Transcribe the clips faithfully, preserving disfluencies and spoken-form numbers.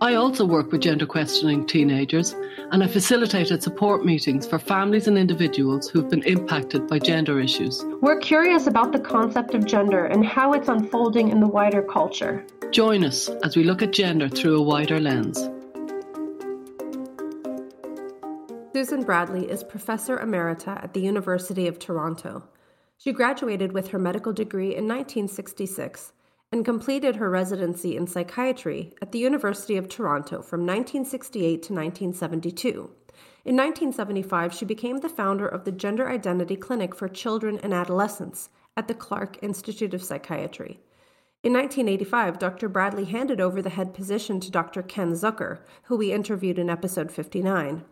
I also work with gender-questioning teenagers, and I facilitated support meetings for families and individuals who've been impacted by gender issues. We're curious about the concept of gender and how it's unfolding in the wider culture. Join us as we look at gender through a wider lens. Susan Bradley is Professor Emerita at the University of Toronto. She graduated with her medical degree in nineteen sixty-six and completed her residency in psychiatry at the University of Toronto from nineteen sixty-eight to nineteen seventy-two. In nineteen seventy-five, she became the founder of the Gender Identity Clinic for Children and Adolescents at the Clarke Institute of Psychiatry. In nineteen eighty-five, Doctor Bradley handed over the head position to Doctor Ken Zucker, who we interviewed in episode fifty-nine.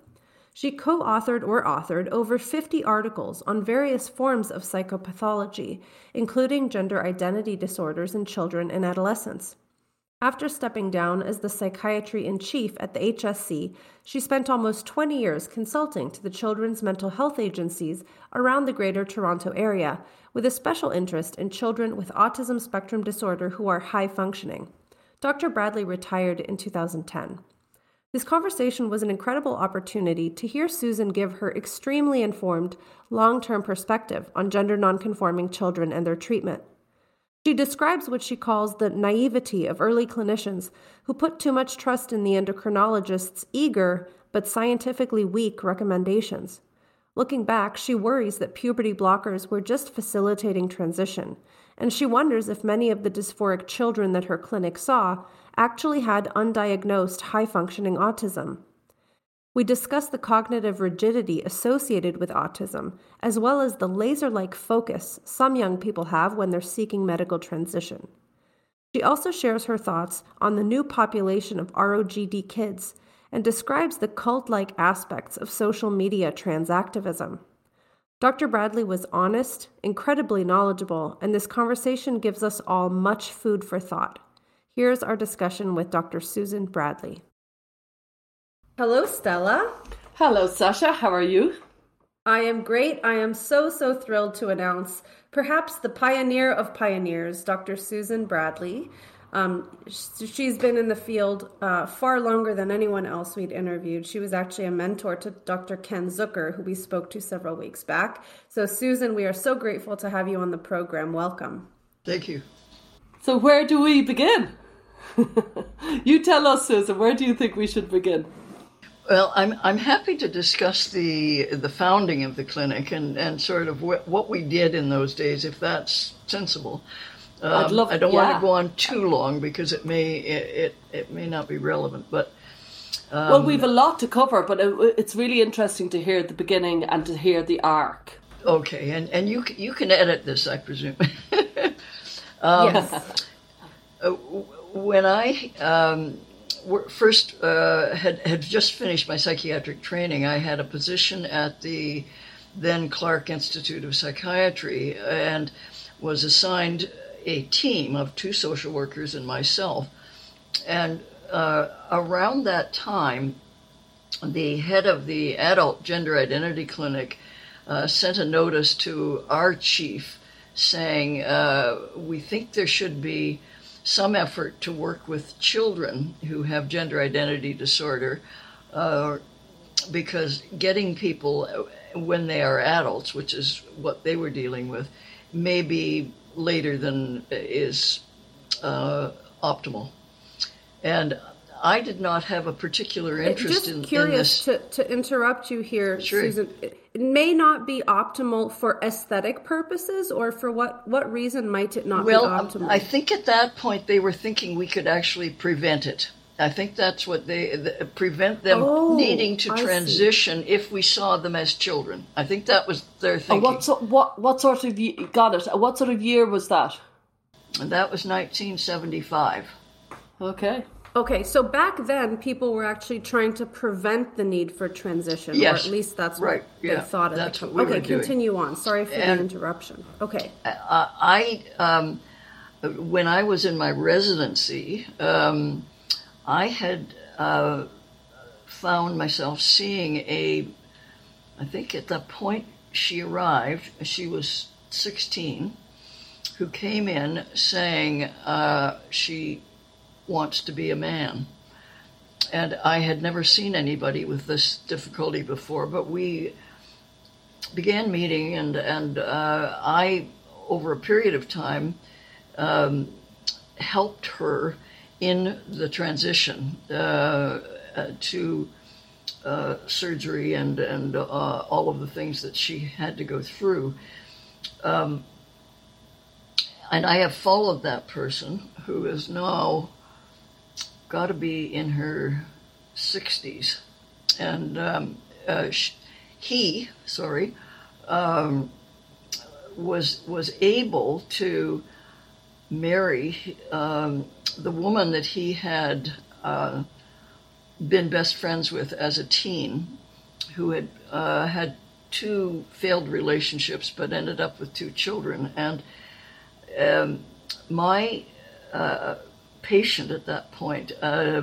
She co-authored or authored over fifty articles on various forms of psychopathology, including gender identity disorders in children and adolescents. After stepping down as the psychiatry-in-chief at the H S C, she spent almost twenty years consulting to the children's mental health agencies around the Greater Toronto Area, with a special interest in children with autism spectrum disorder who are high-functioning. Doctor Bradley retired in two thousand ten. This conversation was an incredible opportunity to hear Susan give her extremely informed, long-term perspective on gender nonconforming children and their treatment. She describes what she calls the naivety of early clinicians who put too much trust in the endocrinologist's eager but scientifically weak recommendations. Looking back, she worries that puberty blockers were just facilitating transition, and she wonders if many of the dysphoric children that her clinic saw actually had undiagnosed high-functioning autism. We discuss the cognitive rigidity associated with autism, as well as the laser-like focus some young people have when they're seeking medical transition. She also shares her thoughts on the new population of R O G D kids and describes the cult-like aspects of social media transactivism. Doctor Bradley was honest, incredibly knowledgeable, and this conversation gives us all much food for thought. Here's our discussion with Doctor Susan Bradley. Hello, Stella. Hello, Sasha. How are you? I am great. I am so, so thrilled to announce perhaps the pioneer of pioneers, Doctor Susan Bradley. Um, she's been in the field uh, far longer than anyone else we'd interviewed. She was actually a mentor to Doctor Ken Zucker, who we spoke to several weeks back. So, Susan, we are so grateful to have you on the program. Welcome. Thank you. So where do we begin? You tell us, Susan, where do you think we should begin? Well, I'm I'm happy to discuss the the founding of the clinic and, and sort of wh- what we did in those days, if that's sensible. Um, I'd love, I don't yeah. want to go on too long because it may it, it, it may not be relevant. But um, well, we've a lot to cover, but it, it's really interesting to hear the beginning and to hear the arc. Okay, and, and you you can edit this, I presume. um, yes. uh, when I um, first uh, had had just finished my psychiatric training, I had a position at the then Clarke Institute of Psychiatry and was assigned a team of two social workers and myself. And uh, around that time, the head of the Adult Gender Identity Clinic uh, sent a notice to our chief saying, uh, we think there should be some effort to work with children who have gender identity disorder uh, because getting people when they are adults, which is what they were dealing with, may be later than is uh, optimal. And I did not have a particular interest in, in this. Just curious to, to interrupt you here, sure. Susan. It may not be optimal for aesthetic purposes, or for what, what reason might it not well, be optimal? Well, I think at that point they were thinking we could actually prevent it. I think that's what they, the, prevent them oh, needing to transition if we saw them as children. I think that was their thinking. What, so, what, what sort of, got it, what sort of year was that? And that was nineteen seventy-five. Okay. Okay, so back then people were actually trying to prevent the need for transition, yes. or at least that's right. what yeah. they thought. That's the what we okay, were doing. Okay, continue on. Sorry for and the interruption. Okay. I... I um, when I was in my residency, um, I had uh, found myself seeing a, I think at the point she arrived, she was sixteen, who came in saying uh, she wants to be a man. And I had never seen anybody with this difficulty before, but we began meeting, and, and uh, I, over a period of time, um, helped her in the transition uh, to uh, surgery and, and uh, all of the things that she had to go through. Um, and I have followed that person, who is now got to be in her sixties, and um, uh, she, he, sorry, um, was was able to marry um, the woman that he had uh, been best friends with as a teen, who had uh, had two failed relationships but ended up with two children. And um, my uh, patient at that point, uh,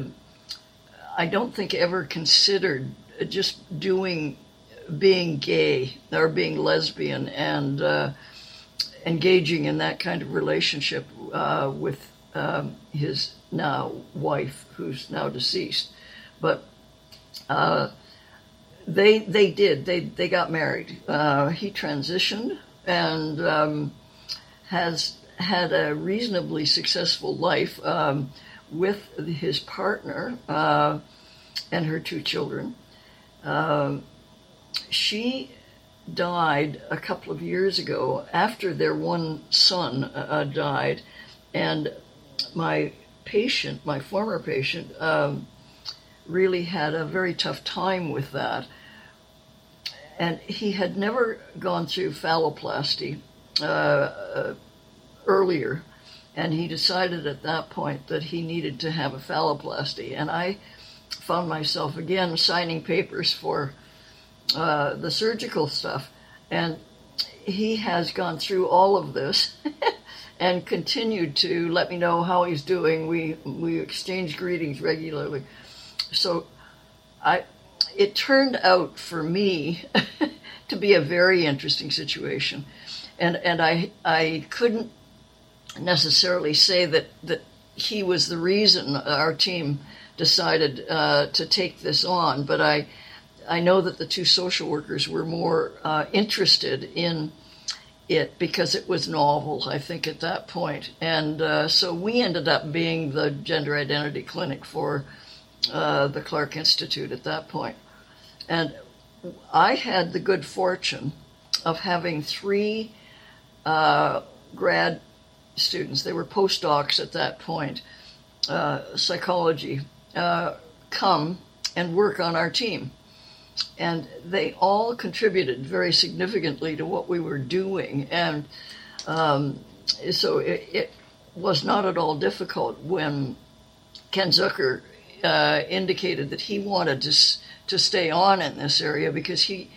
I don't think ever considered just doing, being gay or being lesbian and uh, engaging in that kind of relationship uh, with um, his now wife, who's now deceased. But uh, they they did, they, they got married. Uh, he transitioned and um, has had a reasonably successful life um, with his partner uh, and her two children. Um, she died a couple of years ago after their one son uh, died, and my patient, my former patient, um, really had a very tough time with that. And he had never gone through phalloplasty uh, earlier, and he decided at that point that he needed to have a phalloplasty. And I found myself again signing papers for uh, the surgical stuff, and he has gone through all of this and continued to let me know how he's doing. We we exchange greetings regularly. So I it turned out for me to be a very interesting situation, and and I I couldn't necessarily say that, that he was the reason our team decided uh, to take this on, but I I know that the two social workers were more uh, interested in it because it was novel, I think, at that point. And uh, so we ended up being the Gender Identity Clinic for uh, the Clarke Institute at that point. And I had the good fortune of having three uh, grad students, they were postdocs at that point, uh, psychology, uh, come and work on our team. And they all contributed very significantly to what we were doing. And um, so it, it was not at all difficult when Ken Zucker uh, indicated that he wanted to to stay on in this area, because he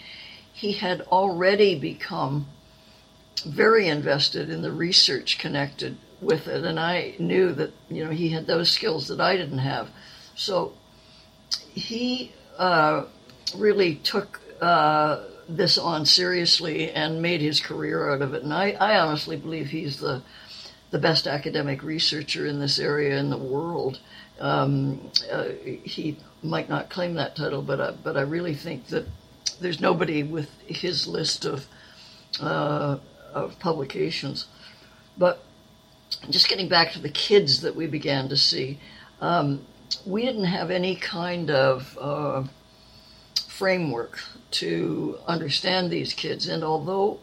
he had already become very invested in the research connected with it, and I knew that, you know, he had those skills that I didn't have. So he uh, really took uh, this on seriously and made his career out of it, and I, I honestly believe he's the the best academic researcher in this area in the world. Um, uh, he might not claim that title, but I, but I really think that there's nobody with his list of uh, of publications. But just getting back to the kids that we began to see, um, we didn't have any kind of uh, framework to understand these kids. And although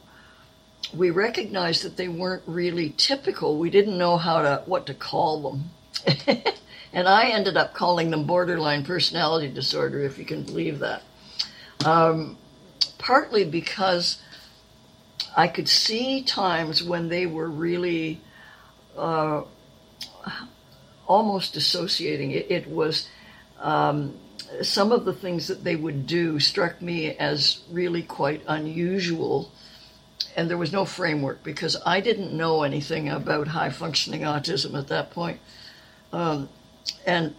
we recognized that they weren't really typical, we didn't know how to what to call them. And I ended up calling them borderline personality disorder, if you can believe that. Um, partly because I could see times when they were really uh, almost dissociating. It, it was um, some of the things that they would do struck me as really quite unusual and there was no framework because I didn't know anything about high-functioning autism at that point. Um, and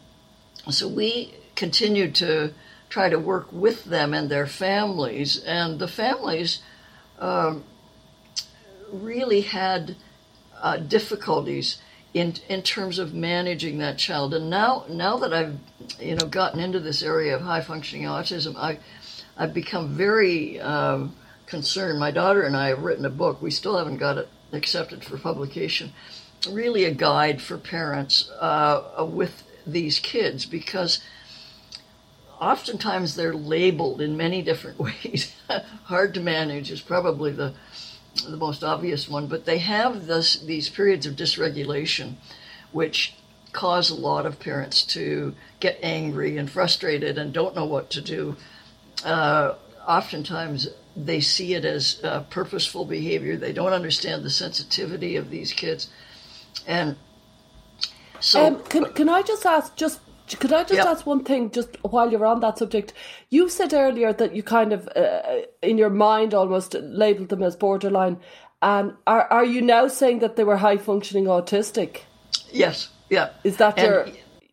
so we continued to try to work with them and their families, and the families um, really had uh, difficulties in in terms of managing that child. And now now that I've you know gotten into this area of high functioning autism, I I've become very um, concerned. My daughter and I have written a book. We still haven't got it accepted for publication. Really, a guide for parents uh, with these kids, because oftentimes they're labeled in many different ways. Hard to manage is probably the the most obvious one, but they have this, these periods of dysregulation, which cause a lot of parents to get angry and frustrated and don't know what to do. Uh, oftentimes they see it as uh, purposeful behavior. They don't understand the sensitivity of these kids. And so... Um, can, can I just ask, just could I just yep. ask one thing, just while you're on that subject? You said earlier that you kind of, uh, in your mind almost, labelled them as borderline. And are are you now saying that they were high-functioning autistic? Yes, yeah. Is that and, your...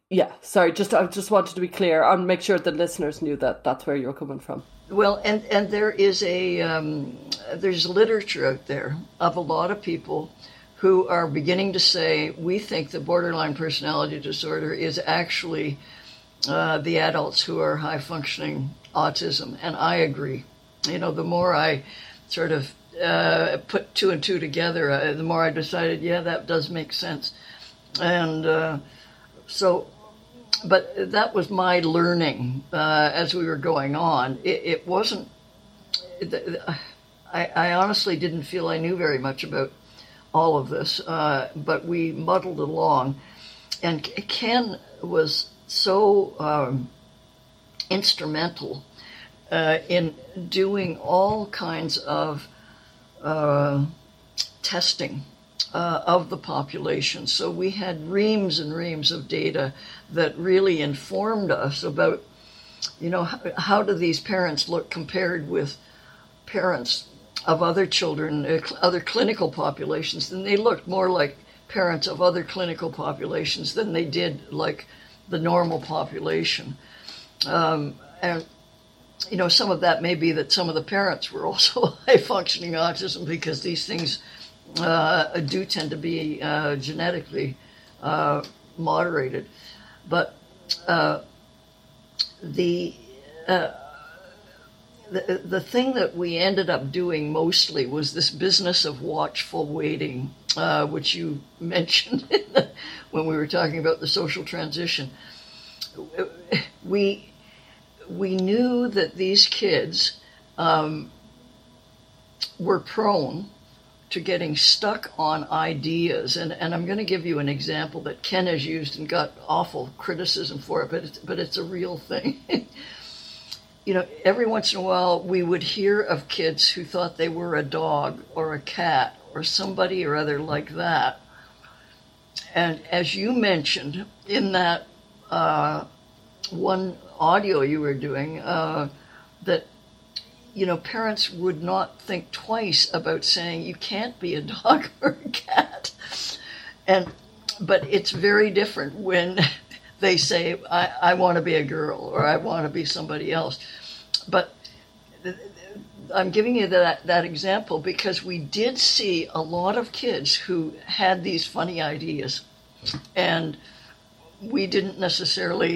Yeah, sorry, just I just wanted to be clear and make sure the listeners knew that that's where you're coming from. Well, and, and there is a... Um, there's literature out there of a lot of people who are beginning to say, we think the borderline personality disorder is actually uh, the adults who are high-functioning autism. And I agree. You know, the more I sort of uh, put two and two together, uh, the more I decided, yeah, that does make sense. And uh, so, but that was my learning uh, as we were going on. It, it wasn't, I, I honestly didn't feel I knew very much about all of this, uh, but we muddled along. And Ken was so um, instrumental uh, in doing all kinds of uh, testing uh, of the population. So we had reams and reams of data that really informed us about, you know, how, how do these parents look compared with parents of other children, other clinical populations, then they looked more like parents of other clinical populations than they did like the normal population. Um, and, you know, some of that may be that some of the parents were also high-functioning autism, because these things uh, do tend to be uh, genetically uh, moderated. But uh, the... Uh, The, the thing that we ended up doing mostly was this business of watchful waiting, uh, which you mentioned when we were talking about the social transition. We we knew that these kids um, were prone to getting stuck on ideas. And, and I'm going to give you an example that Ken has used and got awful criticism for it, but it's, but it's a real thing. You know, every once in a while we would hear of kids who thought they were a dog or a cat or somebody or other like that. And as you mentioned in that uh, one audio you were doing, uh, that, you know, parents would not think twice about saying you can't be a dog or a cat. And but it's very different when they say, I, I want to be a girl, or I want to be somebody else. But I'm giving you that, that example because we did see a lot of kids who had these funny ideas, and we didn't necessarily,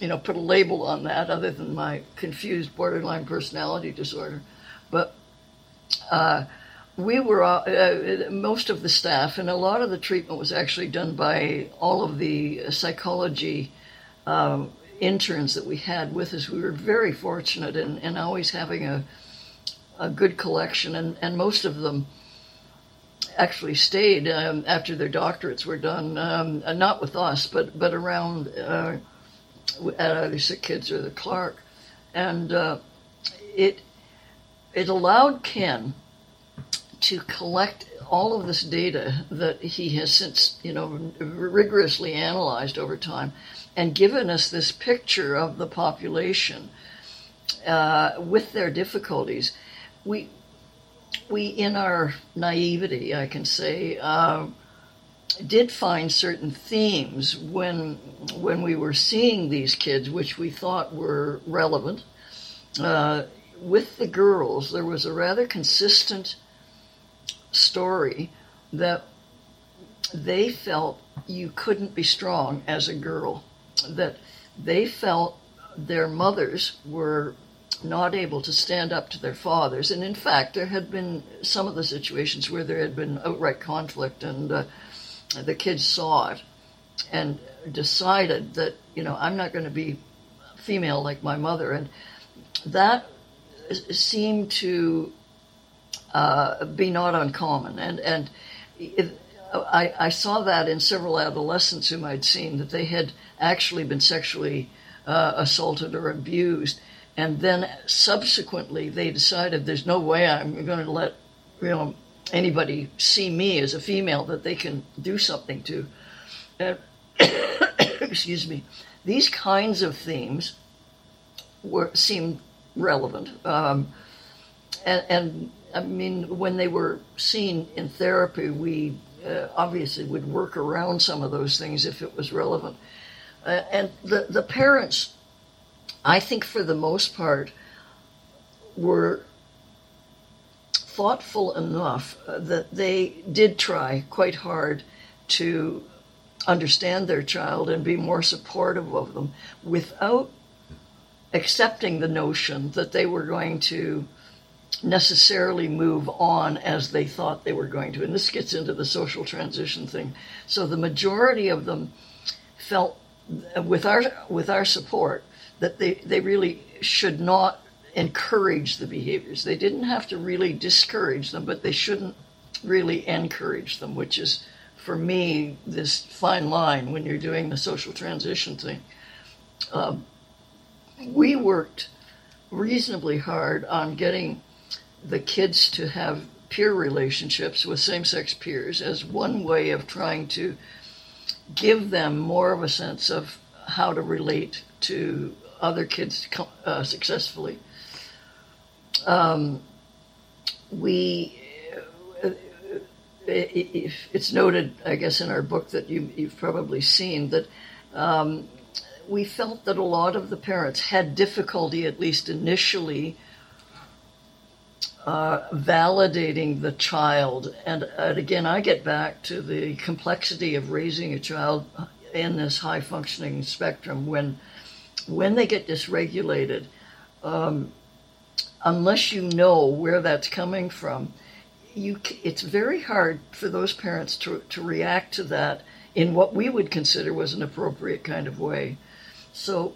you know, put a label on that other than my confused borderline personality disorder. But uh, we were, uh, most of the staff, and a lot of the treatment was actually done by all of the psychology um, interns that we had with us. We were very fortunate in, in always having a a good collection, and, and most of them actually stayed um, after their doctorates were done, um, not with us, but, but around uh, at either Sick Kids or the Clarke. And uh, it it allowed Ken to collect all of this data that he has since, you know, rigorously analyzed over time and given us this picture of the population uh, with their difficulties. We we, in our naivety, I can say, uh, did find certain themes when when we were seeing these kids, which we thought were relevant. Uh, with the girls, there was a rather consistent story that they felt you couldn't be strong as a girl, that they felt their mothers were not able to stand up to their fathers. And in fact, there had been some of the situations where there had been outright conflict, and uh, the kids saw it and decided that, you know, I'm not going to be female like my mother. And that seemed to uh, be not uncommon. And, and it, I, I saw that in several adolescents whom I'd seen, that they had actually been sexually uh, assaulted or abused. And then subsequently they decided there's no way I'm going to let, you know, anybody see me as a female that they can do something to. Uh, excuse me. These kinds of themes were seemed relevant. Um, and, and I mean, when they were seen in therapy, we uh, obviously would work around some of those things if it was relevant. Uh, and the, the parents, I think for the most part, were thoughtful enough that they did try quite hard to understand their child and be more supportive of them without accepting the notion that they were going to necessarily move on as they thought they were going to. And this gets into the social transition thing. So the majority of them felt, with our with our support, that they, they really should not encourage the behaviors. They didn't have to really discourage them, but they shouldn't really encourage them, which is, for me, this fine line when you're doing the social transition thing. Um, we worked reasonably hard on getting the kids to have peer relationships with same-sex peers as one way of trying to give them more of a sense of how to relate to other kids uh, successfully. Um, we, uh, it, it's noted, I guess, in our book that you, you've probably seen that um, we felt that a lot of the parents had difficulty, at least initially, uh, validating the child. And, and again, I get back to the complexity of raising a child in this high-functioning spectrum. When when they get dysregulated, um, unless you know where that's coming from, you it's very hard for those parents to, to react to that in what we would consider was an appropriate kind of way. So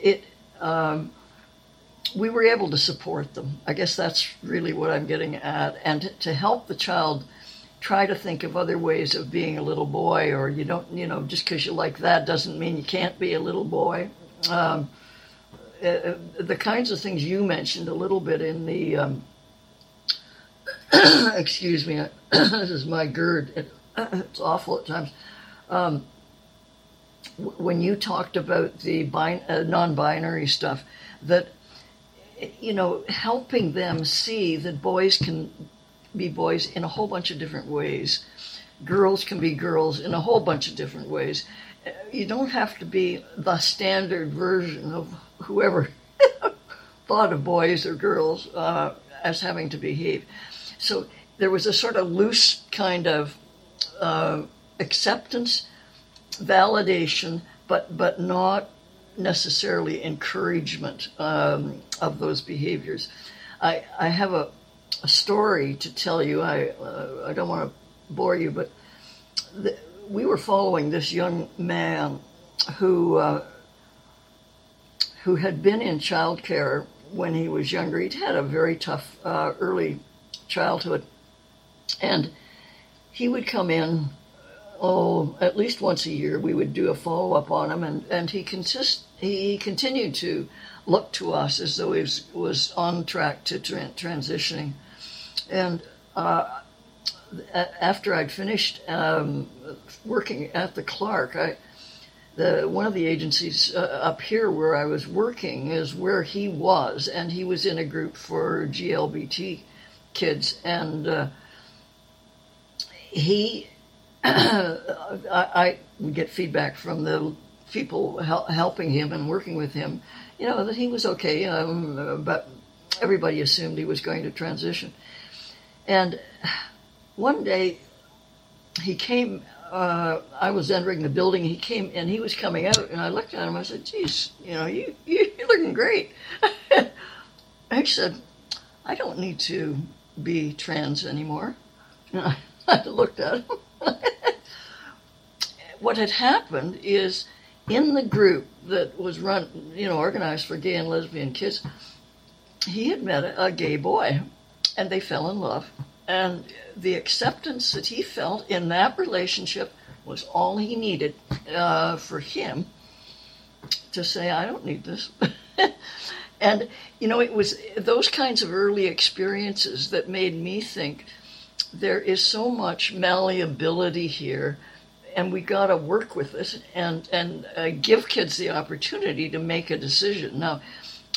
it um, we were able to support them. I guess that's really what I'm getting at, and to help the child try to think of other ways of being a little boy, or you don't, you know, just because you like that doesn't mean you can't be a little boy. Um, uh, the kinds of things you mentioned a little bit in the, um, excuse me, this is my GERD, it, it's awful at times. Um, w- when you talked about the bin- uh, non-binary stuff, that, you know, helping them see that boys can be boys in a whole bunch of different ways. Girls can be girls in a whole bunch of different ways. You don't have to be the standard version of whoever thought of boys or girls uh, as having to behave. So there was a sort of loose kind of uh, acceptance, validation, but, but not necessarily encouragement um, of those behaviors. I, I have a A story to tell you. I uh, I don't want to bore you, but th- we were following this young man who uh, who had been in childcare when he was younger. He'd had a very tough uh, early childhood, and he would come in oh at least once a year. We would do a follow up on him, and and he consist he continued to look to us as though he was, was on track to tra- transitioning. And uh, after I'd finished um, working at the Clarke, I, the, one of the agencies uh, up here where I was working is where he was, and he was in a group for G L B T Kids, and uh, he, I, I get feedback from the people hel- helping him and working with him, you know, that he was okay, um, but everybody assumed he was going to transition. And one day he came, uh, I was entering the building, he came and he was coming out, and I looked at him, I said, geez, you know, you, you, you're looking great. I said, I don't need to be trans anymore. And I looked at him. What had happened is, in the group that was run, you know, organized for gay and lesbian kids, he had met a, a gay boy, and they fell in love. And the acceptance that he felt in that relationship was all he needed uh, for him to say, I don't need this. And, you know, it was those kinds of early experiences that made me think there is so much malleability here, and we got to work with it and, and uh, give kids the opportunity to make a decision. Now,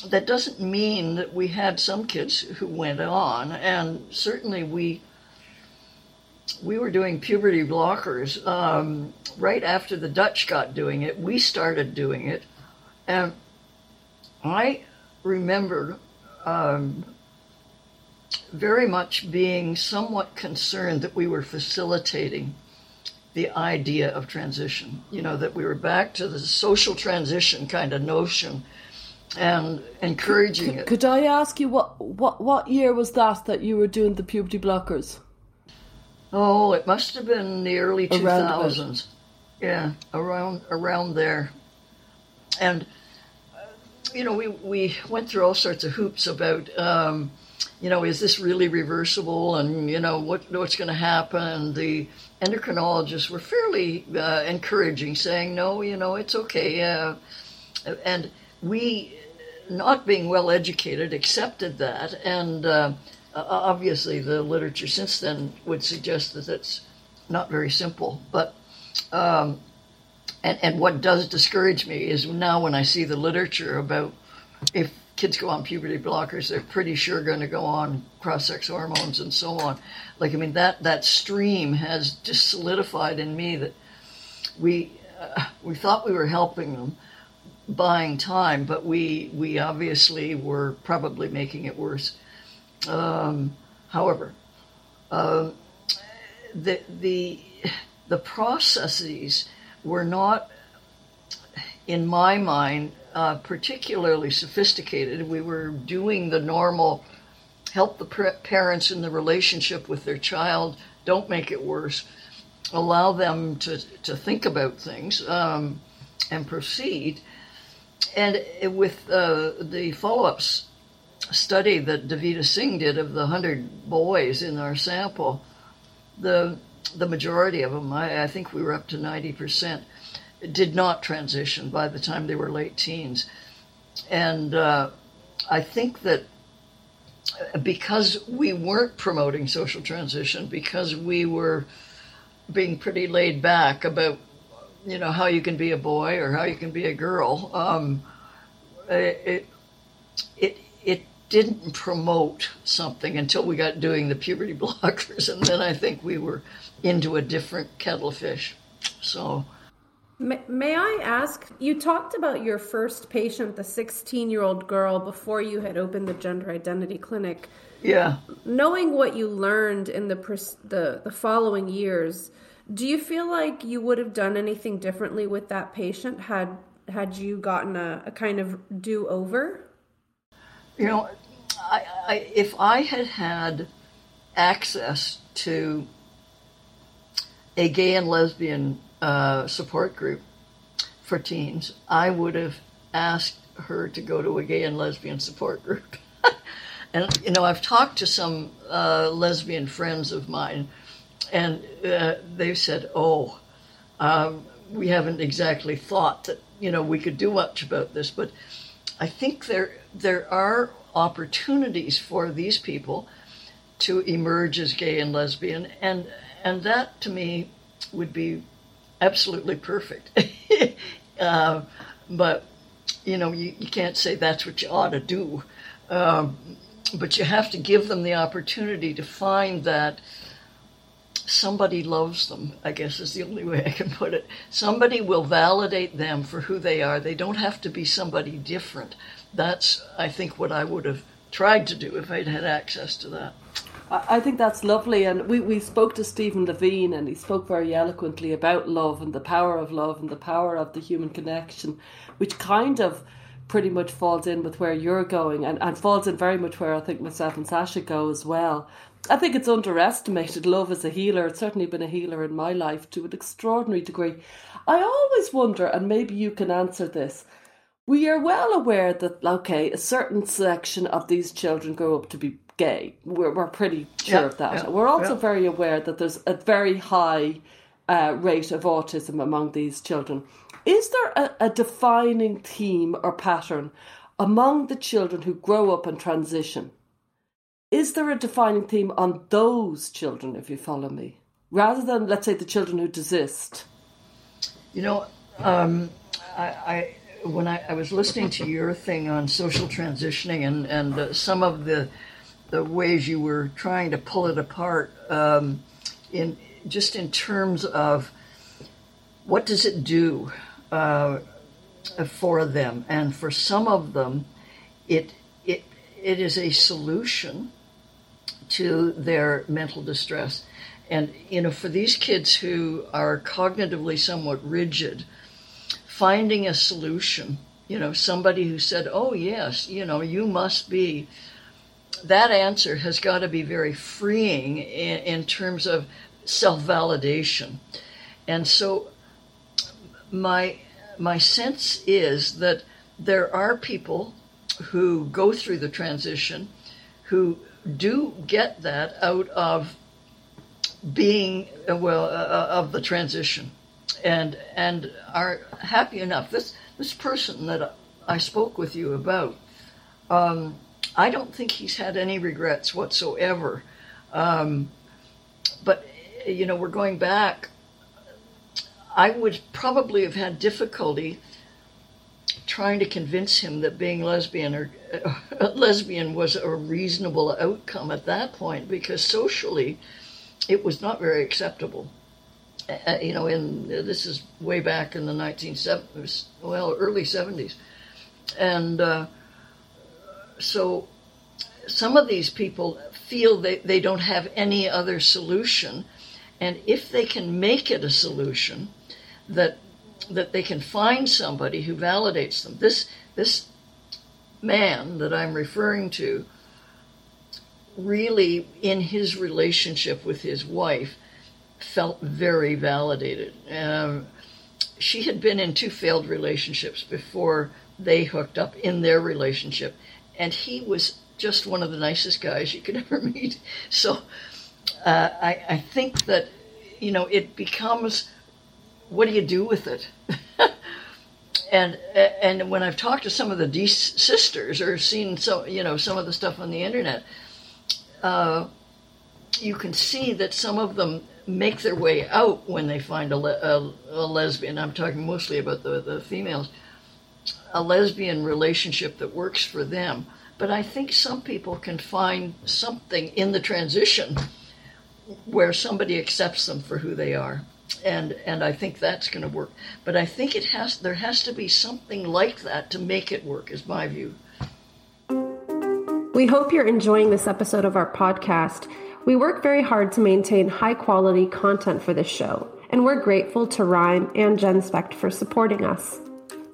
that doesn't mean that we had some kids who went on, and certainly we we were doing puberty blockers um, right after the Dutch got doing it. We started doing it, and I remember um, very much being somewhat concerned that we were facilitating the idea of transition, you know, that we were back to the social transition kind of notion and encouraging could, it. Could I ask you what, what, what year was that that you were doing the puberty blockers? Oh, it must have been the early two thousands. Yeah, around around there. And, you know, we, we went through all sorts of hoops about, um, you know, is this really reversible? And, you know, what what's going to happen? The endocrinologists were fairly uh, encouraging, saying, no, you know, it's okay. Uh, and we, not being well educated, accepted that. And uh, obviously the literature since then would suggest that that's not very simple. But um, and, and what does discourage me is now when I see the literature about if kids go on puberty blockers, they're pretty sure going to go on cross-sex hormones and so on. Like, I mean, that, that stream has just solidified in me that we uh, we thought we were helping them, buying time, but we, we obviously were probably making it worse. Um, however, uh, the, the the processes were not, in my mind, Uh, particularly sophisticated. We were doing the normal, help the pre- parents in the relationship with their child, don't make it worse, allow them to, to think about things um, and proceed. And with uh, the follow-up study that Devita Singh did of the one hundred boys in our sample, the, the majority of them, I, I think we were up to ninety percent, did not transition by the time they were late teens. And uh, I think that because we weren't promoting social transition, because we were being pretty laid back about, you know, how you can be a boy or how you can be a girl, um, it, it, it didn't promote something until we got doing the puberty blockers. And then I think we were into a different kettle of fish. So... May I ask, you talked about your first patient, the sixteen-year-old girl, before you had opened the Gender Identity Clinic. Yeah. Knowing what you learned in the the, the following years, do you feel like you would have done anything differently with that patient had had you gotten a, a kind of do-over? You know, I, I, if I had had access to a gay and lesbian Uh, support group for teens, I would have asked her to go to a gay and lesbian support group. And, you know, I've talked to some uh, lesbian friends of mine, and uh, they've said, oh, um, we haven't exactly thought that, you know, we could do much about this. But I think there there are opportunities for these people to emerge as gay and lesbian, and and that, to me, would be absolutely perfect. uh, but, you know, you, you can't say that's what you ought to do. Um, but you have to give them the opportunity to find that somebody loves them, I guess is the only way I can put it. Somebody will validate them for who they are. They don't have to be somebody different. That's, I think, what I would have tried to do if I'd had access to that. I think that's lovely. And we, we spoke to Stephen Levine, and he spoke very eloquently about love and the power of love and the power of the human connection, which kind of pretty much falls in with where you're going, and, and falls in very much where I think myself and Sasha go as well. I think it's underestimated. Love is a healer. It's certainly been a healer in my life to an extraordinary degree. I always wonder, and maybe you can answer this, we are well aware that, okay, a certain section of these children grow up to be gay. We're, we're pretty sure yeah, of that. Yeah, we're also yeah. very aware that there's a very high uh, rate of autism among these children. Is there a, a defining theme or pattern among the children who grow up and transition? Is there a defining theme on those children, if you follow me, rather than, let's say, the children who desist? You know, um, I, I when I, I was listening to your thing on social transitioning and, and uh, some of the the ways you were trying to pull it apart, um, in just in terms of what does it do uh, for them? And for some of them, it it it is a solution to their mental distress. And, you know, for these kids who are cognitively somewhat rigid, finding a solution, you know, somebody who said, oh, yes, you know, you must be, that answer has got to be very freeing in, in terms of self-validation. And so my my sense is that there are people who go through the transition who do get that out of being, well, uh, of the transition and and are happy enough. This this person that I spoke with you about, um, I don't think he's had any regrets whatsoever. Um, but, you know, we're going back. I would probably have had difficulty trying to convince him that being lesbian or uh, lesbian was a reasonable outcome at that point, because socially it was not very acceptable. Uh, you know, in uh, this is way back in the nineteen seventies, well, early seventies. And uh, so some of these people feel they, they don't have any other solution. And if they can make it a solution, that that they can find somebody who validates them. This this man that I'm referring to, really in his relationship with his wife, felt very validated. Um, she had been in two failed relationships before they hooked up in their relationship, and he was just one of the nicest guys you could ever meet. So uh, I, I think that, you know, it becomes, what do you do with it? and and when I've talked to some of the D sisters or seen so you know some of the stuff on the internet, uh, you can see that some of them make their way out when they find a, le- a, a lesbian. I'm talking mostly about the, the females, a lesbian relationship that works for them. But I think some people can find something in the transition where somebody accepts them for who they are. And and I think that's going to work. But I think it has there has to be something like that to make it work, is my view. We hope you're enjoying this episode of our podcast. We work very hard to maintain high-quality content for this show, and we're grateful to RIME and Genspect for supporting us.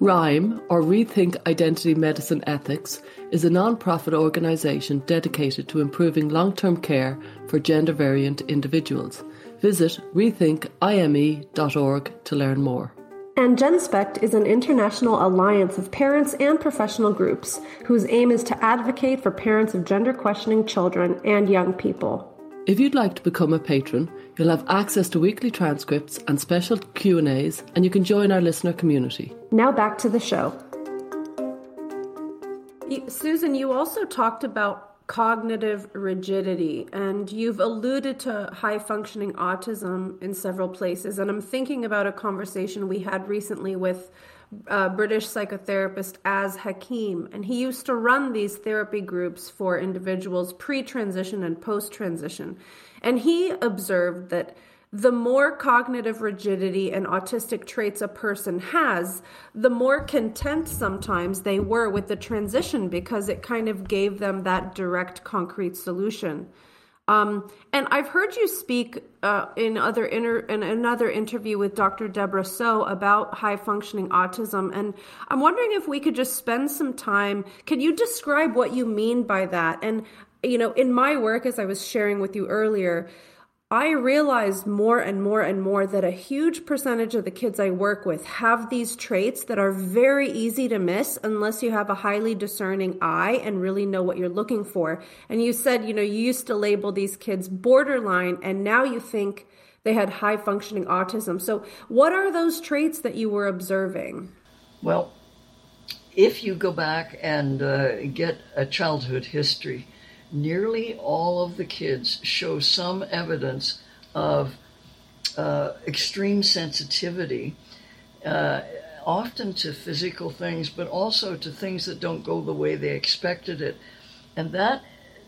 RIME, or Rethink Identity Medicine Ethics, is a non-profit organization dedicated to improving long-term care for gender-variant individuals. Visit rethink ime dot org to learn more. And Genspect is an international alliance of parents and professional groups whose aim is to advocate for parents of gender-questioning children and young people. If you'd like to become a patron, you'll have access to weekly transcripts and special Q and A's, and you can join our listener community. Now back to the show. Susan, you also talked about cognitive rigidity. And you've alluded to high-functioning autism in several places. And I'm thinking about a conversation we had recently with Uh, British psychotherapist Az Hakeem, and he used to run these therapy groups for individuals pre-transition and post-transition. And he observed that the more cognitive rigidity and autistic traits a person has, the more content sometimes they were with the transition because it kind of gave them that direct, concrete solution. Um, and I've heard you speak uh, in other inter- in another interview with Doctor Deborah Soh about high-functioning autism, and I'm wondering if we could just spend some time. Can you describe what you mean by that? And, you know, in my work, as I was sharing with you earlier, I realized more and more and more that a huge percentage of the kids I work with have these traits that are very easy to miss unless you have a highly discerning eye and really know what you're looking for. And you said, you know, you used to label these kids borderline, and now you think they had high functioning autism. So what are those traits that you were observing? Well, if you go back and uh, get a childhood history, nearly all of the kids show some evidence of uh, extreme sensitivity, uh, often to physical things, but also to things that don't go the way they expected it. And that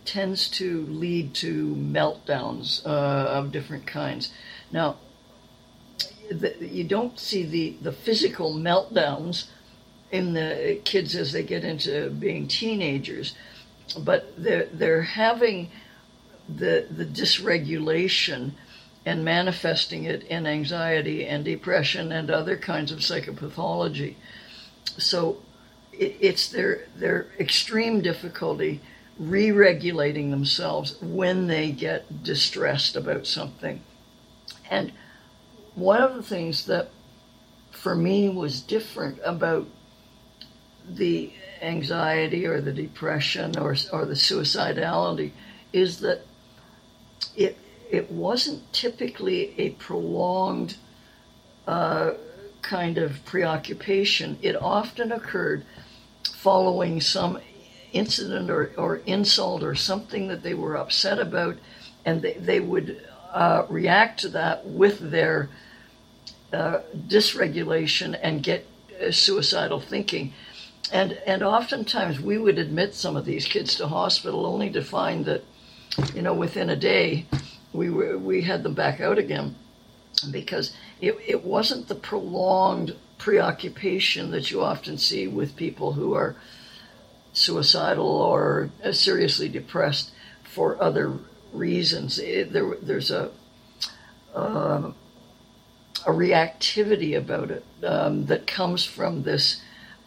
tends to lead to meltdowns uh, of different kinds. Now, the, you don't see the, the physical meltdowns in the kids as they get into being teenagers, but they're, they're having the the dysregulation and manifesting it in anxiety and depression and other kinds of psychopathology. So it, it's their their extreme difficulty re-regulating themselves when they get distressed about something. And one of the things that for me was different about the anxiety or the depression or or the suicidality is that it it wasn't typically a prolonged uh, kind of preoccupation. It often occurred following some incident or, or insult or something that they were upset about, and they, they would uh, react to that with their uh, dysregulation and get uh, suicidal thinking. And and oftentimes we would admit some of these kids to hospital only to find that, you know, within a day we were, we had them back out again, because it, it wasn't the prolonged preoccupation that you often see with people who are suicidal or seriously depressed for other reasons. It, there there's a uh, a reactivity about it um, that comes from this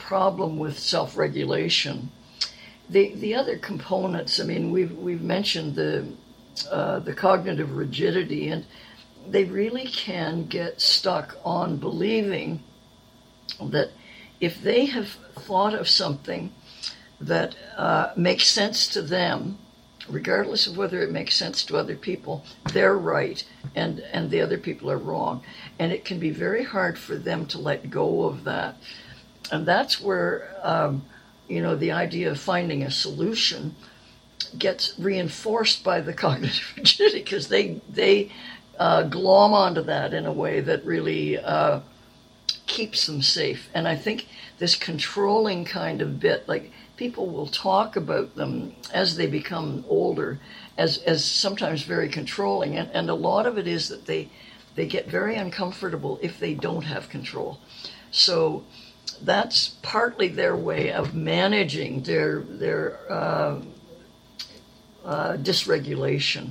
problem with self-regulation. The the other components, I mean, we've we've mentioned the uh, the cognitive rigidity, and they really can get stuck on believing that if they have thought of something that uh, makes sense to them, regardless of whether it makes sense to other people, they're right and, and the other people are wrong. And it can be very hard for them to let go of that. And that's where, um, you know, the idea of finding a solution gets reinforced by the cognitive rigidity, because they they uh, glom onto that in a way that really uh, keeps them safe. And I think this controlling kind of bit, like people will talk about them as they become older, as as sometimes very controlling. And, and a lot of it is that they they get very uncomfortable if they don't have control. So that's partly their way of managing their their uh, uh, dysregulation.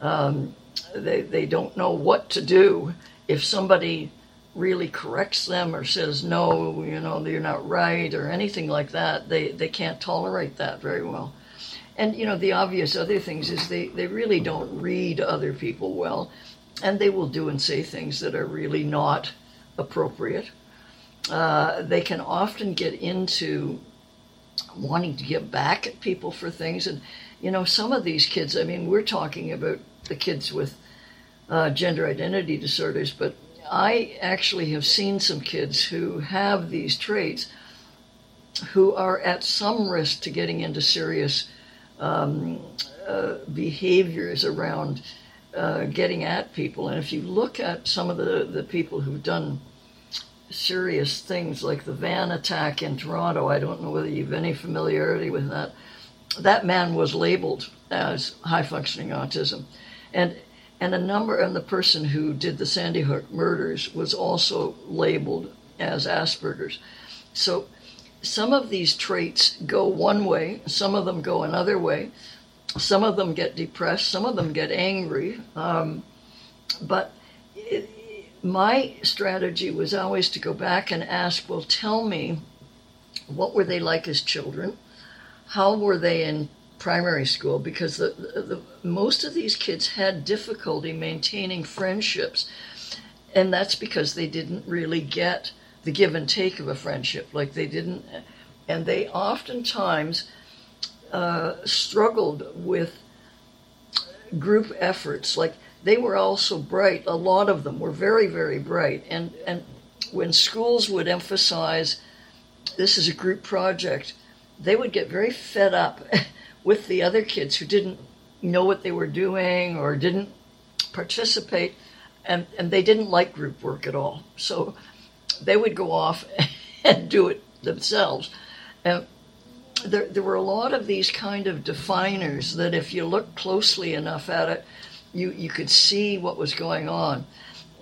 Um, they they don't know what to do if somebody really corrects them or says, no, you know, you're not right or anything like that. They they can't tolerate that very well. And, you know, the obvious other things is they, they really don't read other people well, and they will do and say things that are really not appropriate. Uh, they can often get into wanting to get back at people for things. And, you know, some of these kids, I mean, we're talking about the kids with uh, gender identity disorders, but I actually have seen some kids who have these traits who are at some risk to getting into serious um, uh, behaviors around uh, getting at people. And if you look at some of the, the people who've done serious things like the van attack in Toronto, I don't know whether you've any familiarity with that. That man was labeled as high-functioning autism. And and a number, and the person who did the Sandy Hook murders was also labeled as Asperger's. So some of these traits go one way, some of them go another way, some of them get depressed, some of them get angry. Um, but it, my strategy was always to go back and ask, well, tell me, what were they like as children? How were they in primary school? Because the, the, the most of these kids had difficulty maintaining friendships, and that's because they didn't really get the give and take of a friendship. Like they didn't, and they oftentimes uh, struggled with group efforts. Like they were also bright. A lot of them were very, very bright. And and when schools would emphasize, this is a group project, they would get very fed up with the other kids who didn't know what they were doing or didn't participate, and, and they didn't like group work at all. So they would go off and do it themselves. And there, there were a lot of these kind of definers that if you look closely enough at it, you, you could see what was going on.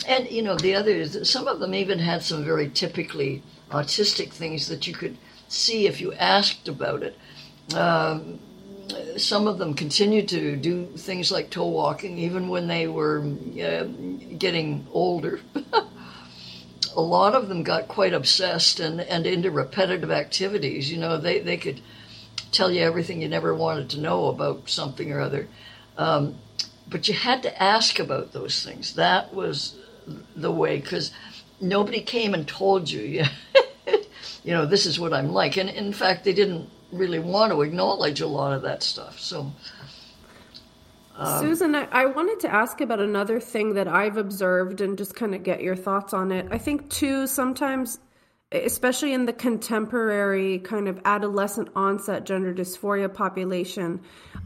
And, you know, the others, some of them even had some very typically autistic things that you could see if you asked about it. Um, some of them continued to do things like toe walking even when they were uh, getting older. A lot of them got quite obsessed and, and into repetitive activities. You know, they, they could tell you everything you never wanted to know about something or other. Um, but you had to ask about those things. That was the way, because nobody came and told you. You know, this is what I'm like. And in fact, they didn't really want to acknowledge a lot of that stuff. So, um, Susan, I, I wanted to ask about another thing that I've observed and just kind of get your thoughts on it. I think, too, sometimes, especially in the contemporary kind of adolescent onset gender dysphoria population,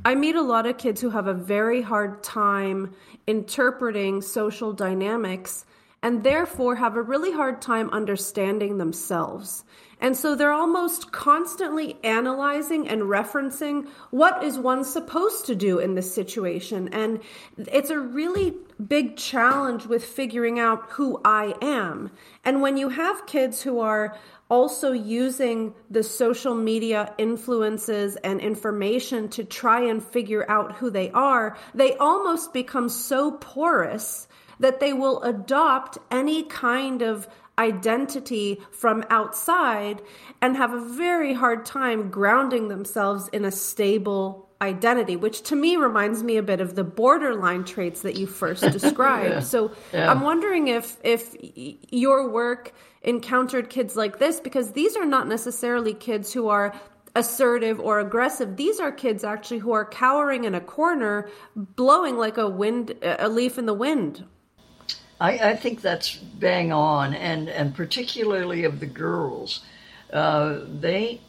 I meet a lot of kids who have a very hard time interpreting social dynamics and therefore have a really hard time understanding themselves. And so they're almost constantly analyzing and referencing what is one supposed to do in this situation. And it's a really big challenge with figuring out who I am. And when you have kids who are also using the social media influences and information to try and figure out who they are, they almost become so porous that they will adopt any kind of identity from outside and have a very hard time grounding themselves in a stable identity, which to me reminds me a bit of the borderline traits that you first described. yeah. So yeah. I'm wondering if if your work encountered kids like this, because these are not necessarily kids who are assertive or aggressive. These are kids actually who are cowering in a corner, blowing like a wind, a leaf in the wind. I, I think that's bang on, and, and particularly of the girls. Uh, they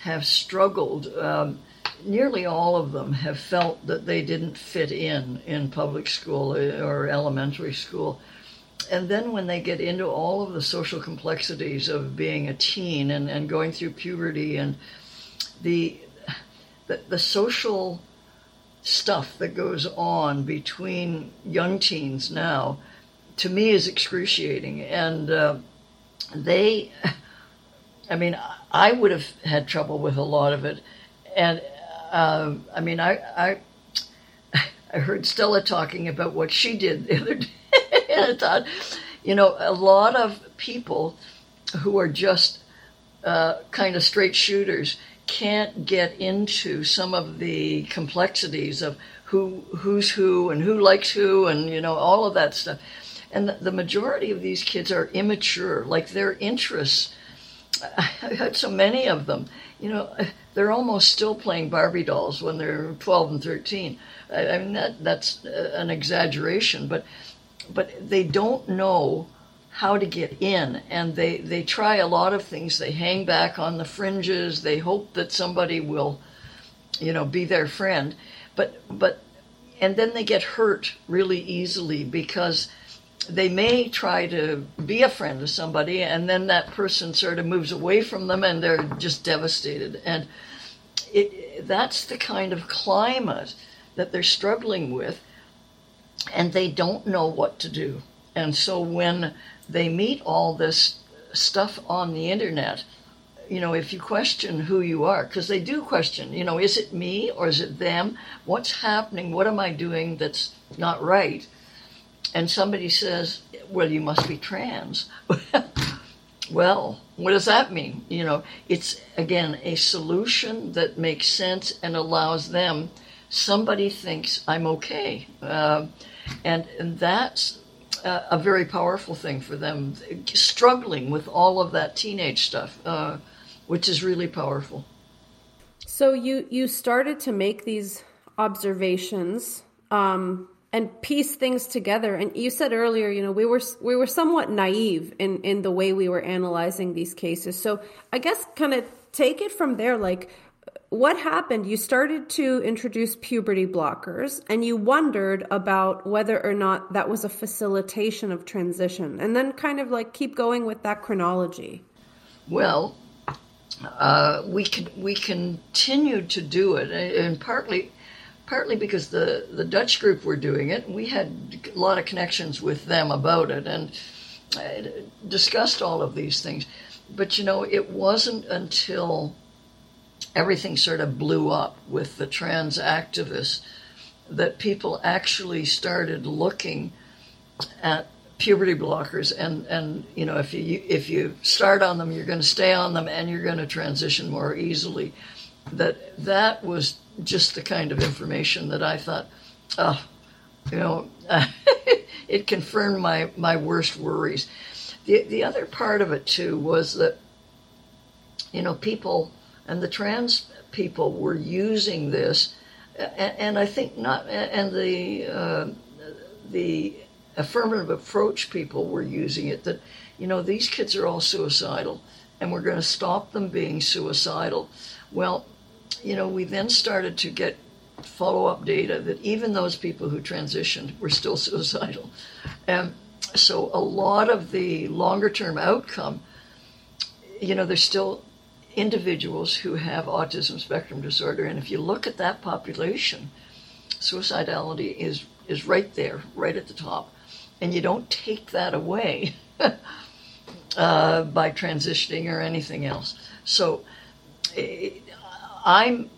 have struggled. Um, nearly all of them have felt that they didn't fit in in public school or elementary school. And then when they get into all of the social complexities of being a teen and, and going through puberty and the, the the social stuff that goes on between young teens now, to me, is excruciating. And uh, they, I mean, I would have had trouble with a lot of it. And uh, I mean, I, I I heard Stella talking about what she did the other day. And I thought, you know, a lot of people who are just uh, kind of straight shooters can't get into some of the complexities of who who's who and who likes who and, you know, all of that stuff. And the, the majority of these kids are immature. Like their interests, I've had so many of them, you know, they're almost still playing Barbie dolls when they're twelve and thirteen. I, I mean, that, that's an exaggeration, but... but they don't know how to get in, and they, they try a lot of things. They hang back on the fringes. They hope that somebody will you know, be their friend. But but and then they get hurt really easily, because they may try to be a friend to somebody, and then that person sort of moves away from them, and they're just devastated. And it that's the kind of climate that they're struggling with, and they don't know what to do. And so when they meet all this stuff on the internet, you know, if you question who you are, because they do question, you know, is it me or is it them? What's happening? What am I doing that's not right? And somebody says, well, you must be trans. Well, what does that mean? You know, it's, again, a solution that makes sense and allows them, somebody thinks I'm okay. Uh, and, and that's uh, a very powerful thing for them, struggling with all of that teenage stuff, uh, which is really powerful. So you, you started to make these observations, um, and piece things together. And you said earlier, you know, we were we were somewhat naive in, in the way we were analyzing these cases. So I guess kind of take it from there. Like, what happened? You started to introduce puberty blockers, and you wondered about whether or not that was a facilitation of transition. And then kind of like keep going with that chronology. Well, uh, we can, we continued to do it, and partly... Partly because the, the Dutch group were doing it, and we had a lot of connections with them about it, and I discussed all of these things. But, you know, it wasn't until everything sort of blew up with the trans activists that people actually started looking at puberty blockers, and, and you know, if you if you start on them, you're going to stay on them, and you're going to transition more easily. That that was just the kind of information that I thought, oh, you know, it confirmed my, my worst worries. The the other part of it, too, was that, you know, people, and the trans people were using this, and, and I think not, and the uh, the affirmative approach people were using it, that, you know, these kids are all suicidal, and we're going to stop them being suicidal. Well, you know, we then started to get follow-up data that even those people who transitioned were still suicidal. And so a lot of the longer-term outcome, you know, there's still individuals who have autism spectrum disorder. And if you look at that population, suicidality is, is right there, right at the top. And you don't take that away uh, by transitioning or anything else. So it, I'm,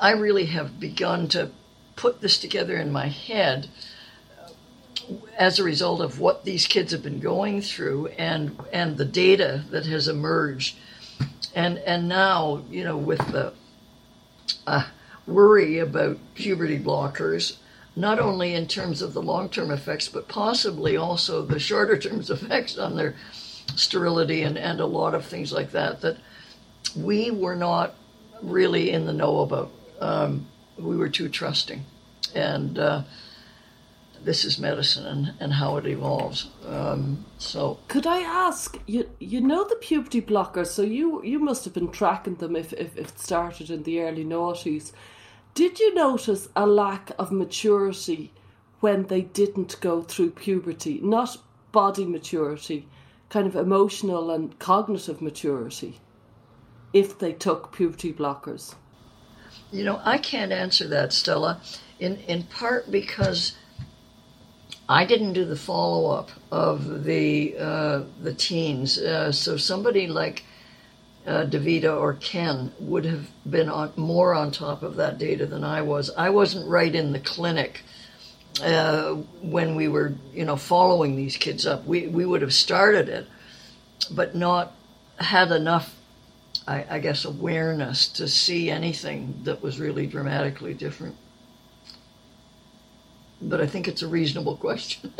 I really have begun to put this together in my head as a result of what these kids have been going through, and and the data that has emerged. And and now, you know, with the uh, worry about puberty blockers, not only in terms of the long-term effects, but possibly also the shorter-term effects on their sterility and, and a lot of things like that, that we were not really in the know about. Um, we were too trusting. And uh, this is medicine and, and how it evolves. Um, so could I ask, you you know the puberty blockers, so you, you must have been tracking them if, if, if it started in the early noughties. Did you notice a lack of maturity when they didn't go through puberty? Not body maturity, kind of emotional and cognitive maturity, if they took puberty blockers? You know, I can't answer that, Stella, in in part because I didn't do the follow-up of the uh, the teens. Uh, so somebody like uh, Devita or Ken would have been on, more on top of that data than I was. I wasn't right in the clinic uh, when we were, you know, following these kids up. We, we would have started it, but not had enough, I, I guess, awareness to see anything that was really dramatically different. But I think it's a reasonable question.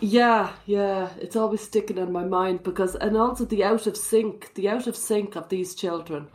yeah, yeah. It's always sticking in my mind because, and also the out of sync, the out of sync of these children.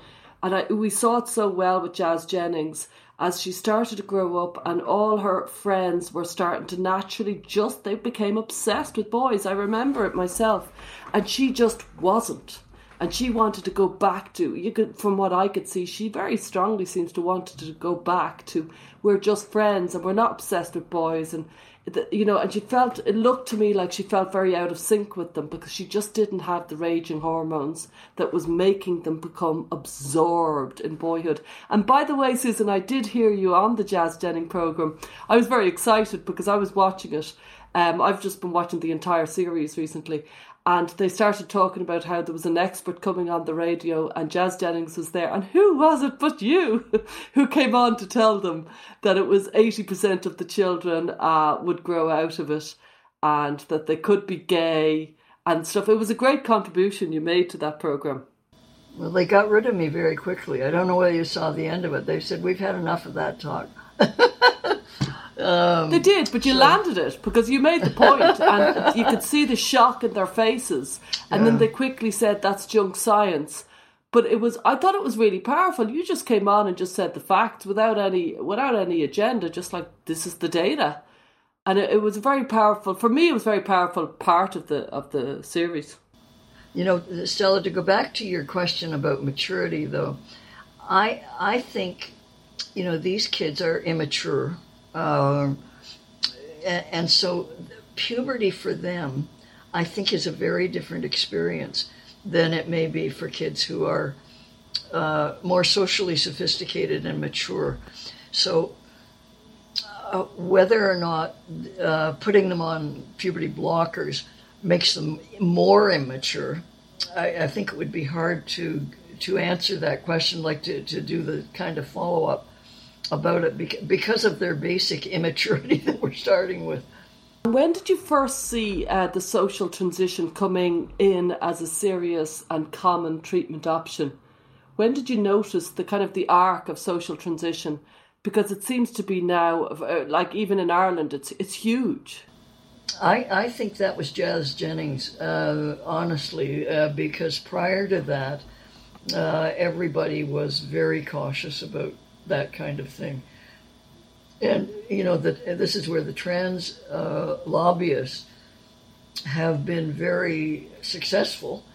And I, we saw it so well with Jazz Jennings as she started to grow up and all her friends were starting to naturally just, they became obsessed with boys. I remember it myself. And she just wasn't. And she wanted to go back to, you could, from what I could see, she very strongly seems to want to go back to, we're just friends and we're not obsessed with boys. And, the, you know, and she felt, it looked to me like she felt very out of sync with them because she just didn't have the raging hormones that was making them become absorbed in boyhood. And by the way, Susan, I did hear you on the Jazz Jennings programme. I was very excited because I was watching it. Um, I've just been watching the entire series recently. And they started talking about how there was an expert coming on the radio and Jazz Jennings was there. And who was it but you who came on to tell them that it was eighty percent of the children uh, would grow out of it and that they could be gay and stuff. It was a great contribution you made to that programme. Well, they got rid of me very quickly. I don't know whether you saw the end of it. They said, we've had enough of that talk. Um, they did, but you so. landed it because you made the point and you could see the shock in their faces. And yeah. then they quickly said, that's junk science. But it was, I thought it was really powerful. You just came on and just said the facts without any, without any agenda, just like, this is the data. And it, it was very powerful. For me, it was a very powerful part of the, of the series. You know, Stella, to go back to your question about maturity, though, I, I think, you know, these kids are immature. Uh, and so puberty for them, I think, is a very different experience than it may be for kids who are uh, more socially sophisticated and mature. So uh, whether or not uh, putting them on puberty blockers makes them more immature, I, I think it would be hard to to answer that question, like to, to do the kind of follow-up about it because of their basic immaturity that we're starting with. When did you first see uh, the social transition coming in as a serious and common treatment option? When did you notice the kind of the arc of social transition? Because it seems to be now, uh, like even in Ireland, it's it's huge. I, I think that was Jazz Jennings, uh, honestly, uh, because prior to that, uh, everybody was very cautious about that kind of thing. And, you know, that this is where the trans uh, lobbyists have been very successful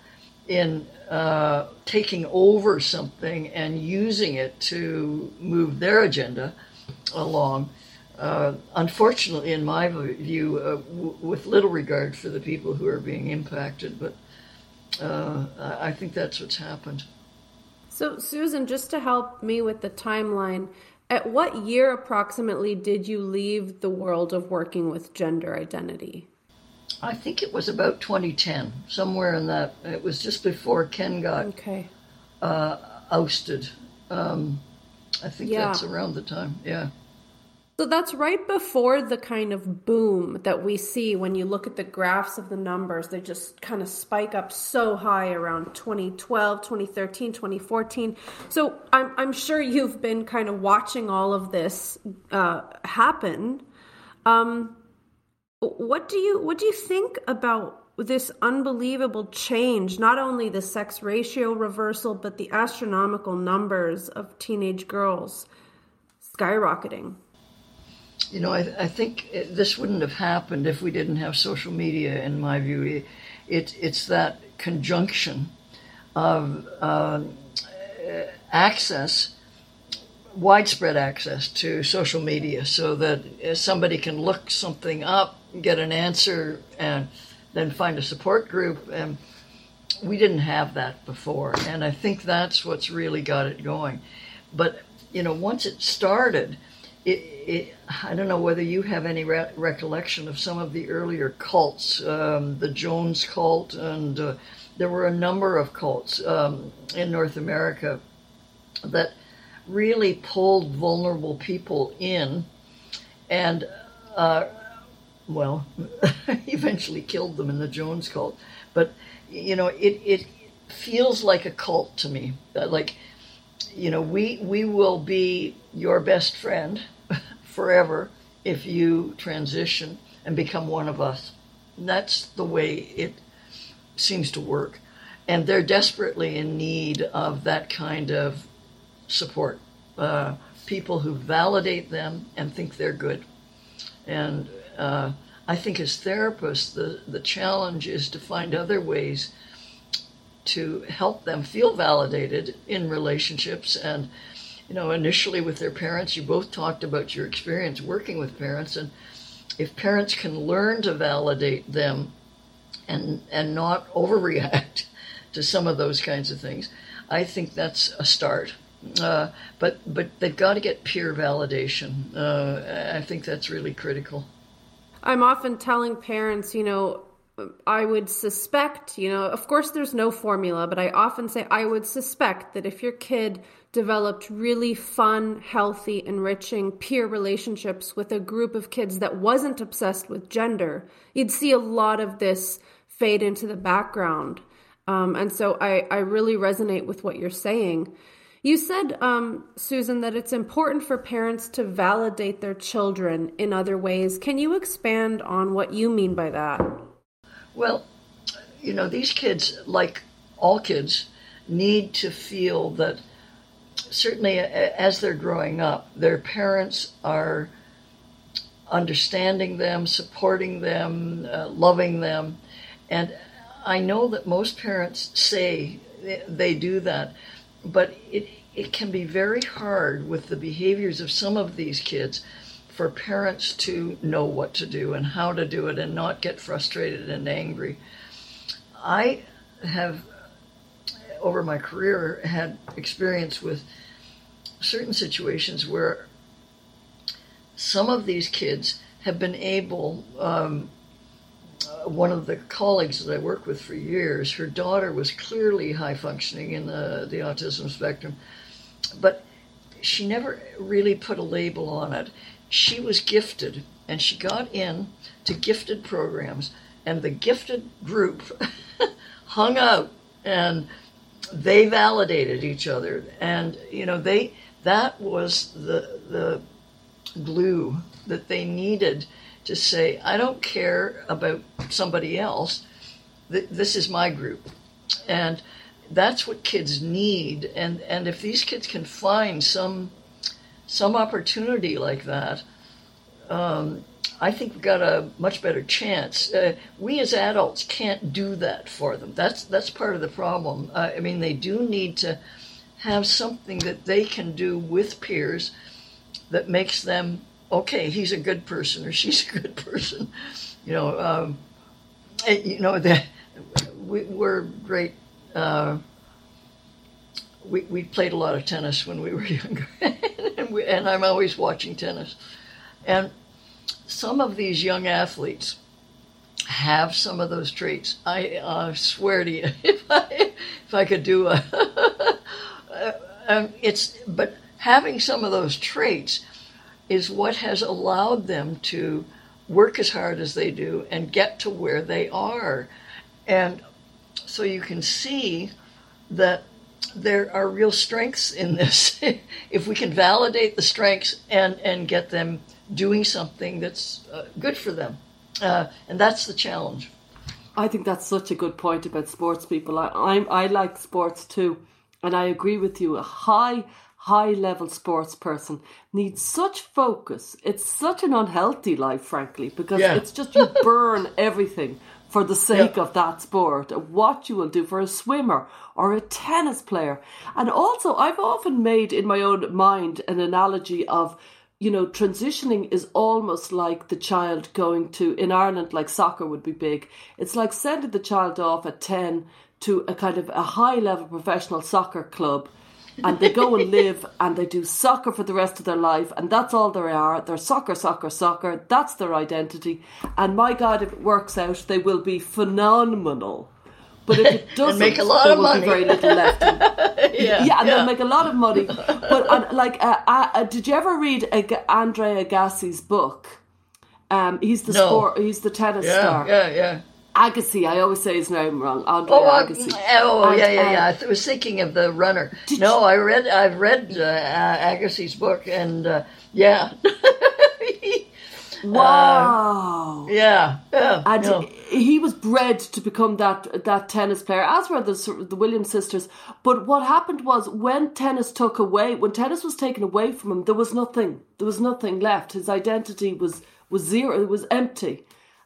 in uh, taking over something and using it to move their agenda along. Uh, unfortunately, in my view, uh, w- with little regard for the people who are being impacted, but uh, I think that's what's happened. So, Susan, just to help me with the timeline, at what year approximately did you leave the world of working with gender identity? I think it was about twenty ten, somewhere in that. It was just before Ken got okay. uh, ousted. Um, I think yeah. that's around the time, yeah. So that's right before the kind of boom that we see when you look at the graphs of the numbers. They just kind of spike up so high around twenty twelve, twenty thirteen, twenty fourteen. So I'm, I'm sure you've been kind of watching all of this uh, happen. Um, what do you what do you think about this unbelievable change, not only the sex ratio reversal, but the astronomical numbers of teenage girls skyrocketing? You know, I, I think it, this wouldn't have happened if we didn't have social media, in my view. It, it, it's that conjunction of uh, access, widespread access to social media, so that somebody can look something up, get an answer, and then find a support group. And we didn't have that before. And I think that's what's really got it going. But, you know, once it started... It, it, I don't know whether you have any re- recollection of some of the earlier cults, um, the Jones cult, and uh, there were a number of cults um, in North America that really pulled vulnerable people in and, uh, well, eventually killed them in the Jones cult. But, you know, it, it feels like a cult to me, like, you know, we, we will be your best friend forever if you transition and become one of us. And that's the way it seems to work. And they're desperately in need of that kind of support. Uh, people who validate them and think they're good. And uh, I think as therapists, the, the challenge is to find other ways to help them feel validated in relationships. And, you know, initially with their parents, you both talked about your experience working with parents. And if parents can learn to validate them and and not overreact to some of those kinds of things, I think that's a start. Uh, but but they've got to get peer validation. Uh, I think that's really critical. I'm often telling parents, you know, I would suspect, you know, of course there's no formula, but I often say I would suspect that if your kid developed really fun, healthy, enriching peer relationships with a group of kids that wasn't obsessed with gender, you'd see a lot of this fade into the background. Um, and so I, I really resonate with what you're saying. You said, um, Susan, that it's important for parents to validate their children in other ways. Can you expand on what you mean by that? Well, you know, these kids, like all kids, need to feel that certainly as they're growing up, their parents are understanding them, supporting them, uh, loving them. And I know that most parents say they do that, but it, it can be very hard with the behaviors of some of these kids for parents to know what to do and how to do it and not get frustrated and angry. I have, over my career, had experience with certain situations where some of these kids have been able, um, uh, one of the colleagues that I worked with for years, her daughter was clearly high functioning in the, the autism spectrum, but she never really put a label on it. She was gifted, and she got in to gifted programs, and the gifted group hung out, and they validated each other. And, you know, they that was the the glue that they needed to say, I don't care about somebody else. Th- this is my group. And that's what kids need. And, and if these kids can find some... some opportunity like that, um, I think we've got a much better chance. Uh, we as adults can't do that for them. That's that's part of the problem. Uh, I mean, they do need to have something that they can do with peers that makes them, okay, he's a good person or she's a good person. You know, um, you know that we, we're great. Uh, we we played a lot of tennis when we were younger. And I'm always watching tennis. And some of these young athletes have some of those traits. I uh, swear to you, if I, if I could do a... um, it's, but having some of those traits is what has allowed them to work as hard as they do and get to where they are. And so you can see that there are real strengths in this. If we can validate the strengths and, and get them doing something that's uh, good for them. Uh, and that's the challenge. I think that's such a good point about sports people. I I'm, I like sports too. And I agree with you. A high, high level sports person needs such focus. It's such an unhealthy life, frankly, because yeah. It's just you burn everything for the sake yep. of that sport, what you will do for a swimmer or a tennis player. And also, I've often made in my own mind an analogy of, you know, transitioning is almost like the child going to, in Ireland, like soccer would be big. It's like sending the child off at ten to a kind of a high-level professional soccer club, and they go and live and they do soccer for the rest of their life, and that's all they are. They're soccer, soccer, soccer. That's their identity. And my God, if it works out, they will be phenomenal. But if it doesn't, make a lot there of will money. Be very little left. In. yeah, yeah, and yeah. They'll make a lot of money. But and, like, uh, uh, did you ever read Ag- Andre Agassi's book? Um, he's the no. sport. He's the tennis yeah, star. Yeah, yeah. Agassi, I always say his name wrong. Andre oh, Agassi. I, oh, and, yeah, yeah, yeah. I was thinking of the runner. No, you? I read. I've read uh, Agassi's book, and uh, yeah. Wow. Uh, yeah, yeah. And no. he, he was bred to become that that tennis player, as were the the Williams sisters. But what happened was when tennis took away, when tennis was taken away from him, there was nothing. There was nothing left. His identity was was zero. It was empty.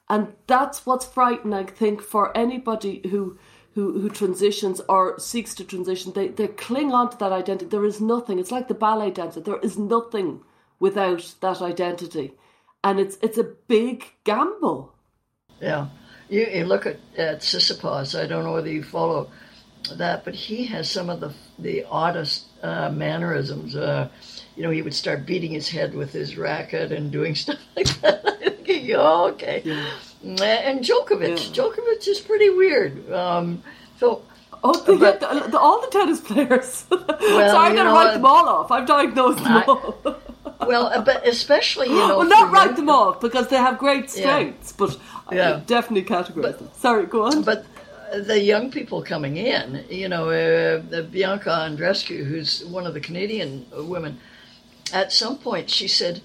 And that's what's frightening, I think, for anybody who who, who transitions or seeks to transition, they, they cling on to that identity. There is nothing. It's like the ballet dancer. There is nothing without that identity. And it's it's a big gamble. Yeah. You, you look at, at Tsitsipas. I don't know whether you follow that, but he has some of the the oddest uh, mannerisms. Uh, you know, he would start beating his head with his racket and doing stuff like that. Oh, okay. Yeah. And Djokovic. Yeah. Djokovic is pretty weird. Um, so, oh, the, but, the, the, all the tennis players. Well, so I'm going to write them all off. I've diagnosed them I, all. Well, but especially, you know. Well, not write them off because they have great strengths, yeah. but yeah. I definitely categorize but, them. Sorry, go on. But the young people coming in, you know, uh, Bianca Andreescu, who's one of the Canadian women, at some point she said,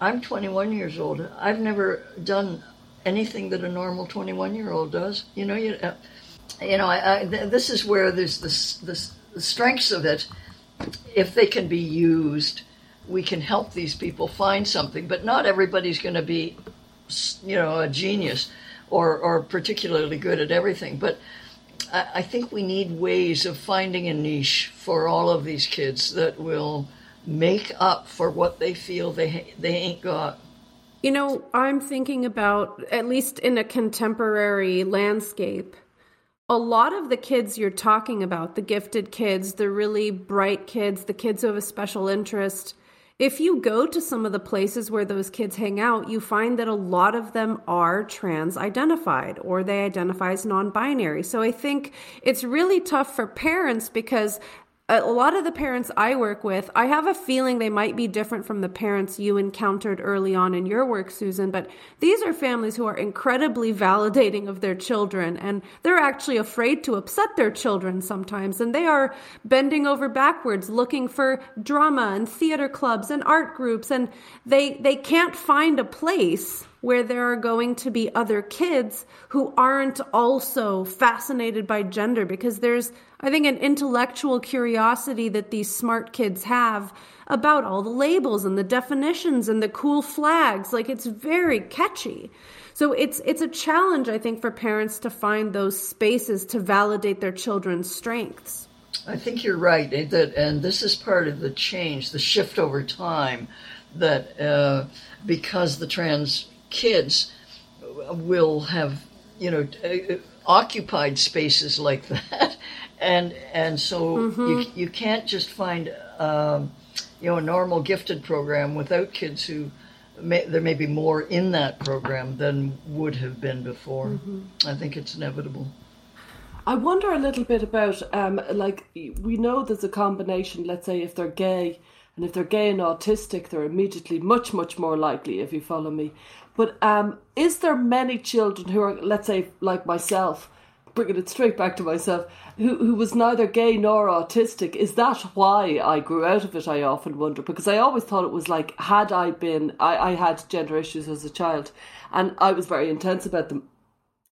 I'm twenty-one years old. I've never done anything that a normal twenty-one-year-old does. You know, you, uh, you know. I, I, th- this is where there's this, this, the strengths of it. If they can be used, we can help these people find something. But not everybody's going to be, you know, a genius or, or particularly good at everything. But I, I think we need ways of finding a niche for all of these kids that will make up for what they feel they they ain't got. You know, I'm thinking about, at least in a contemporary landscape, a lot of the kids you're talking about, the gifted kids, the really bright kids, the kids who have a special interest, if you go to some of the places where those kids hang out, you find that a lot of them are trans-identified or they identify as non-binary. So I think it's really tough for parents because a lot of the parents I work with, I have a feeling they might be different from the parents you encountered early on in your work, Susan, but these are families who are incredibly validating of their children, and they're actually afraid to upset their children sometimes, and they are bending over backwards looking for drama and theater clubs and art groups, and they they can't find a place where there are going to be other kids who aren't also fascinated by gender, because there's, I think, an intellectual curiosity that these smart kids have about all the labels and the definitions and the cool flags. Like, it's very catchy. So it's it's a challenge, I think, for parents to find those spaces to validate their children's strengths. I think you're right, that, and this is part of the change, the shift over time, that uh, because the trans kids will have, you know, uh, occupied spaces like that, and and so mm-hmm. you you can't just find um, you know, a normal gifted program without kids who may, there may be more in that program than would have been before. Mm-hmm. I think it's inevitable. I wonder a little bit about um, like, we know there's a combination. Let's say if they're gay, and if they're gay and autistic, they're immediately much much more likely. If you follow me. But um, is there many children who are, let's say, like myself, bringing it straight back to myself, who, who was neither gay nor autistic? Is that why I grew out of it, I often wonder? Because I always thought it was like, had I been, I, I had gender issues as a child, and I was very intense about them.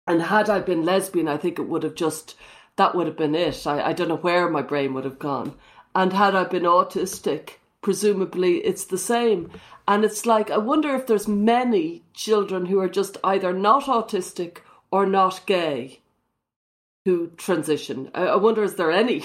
And had I been lesbian, I think it would have just, that would have been it. I, I don't know where my brain would have gone. And had I been autistic, presumably it's the same. And it's like, I wonder if there's many children who are just either not autistic or not gay who transition. I, I wonder, is there any?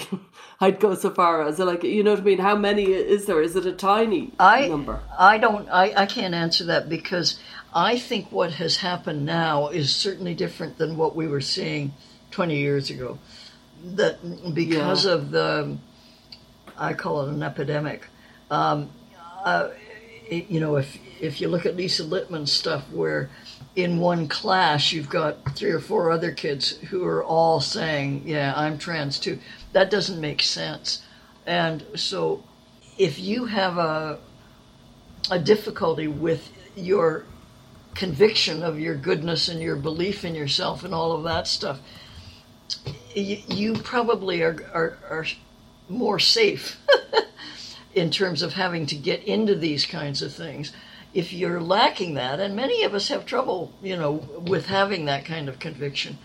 I'd go so far as, like, you know what I mean? How many is there? Is it a tiny I, number? I don't, I, I can't answer that, because I think what has happened now is certainly different than what we were seeing twenty years ago. That because yeah. of the, I call it an epidemic, um, uh, you know, if if you look at Lisa Littman's stuff, where in one class you've got three or four other kids who are all saying, yeah, I'm trans too, that doesn't make sense. And so if you have a a difficulty with your conviction of your goodness and your belief in yourself and all of that stuff, you, you probably are, are, are more safe in terms of having to get into these kinds of things. If you're lacking that, and many of us have trouble, you know, with having that kind of conviction,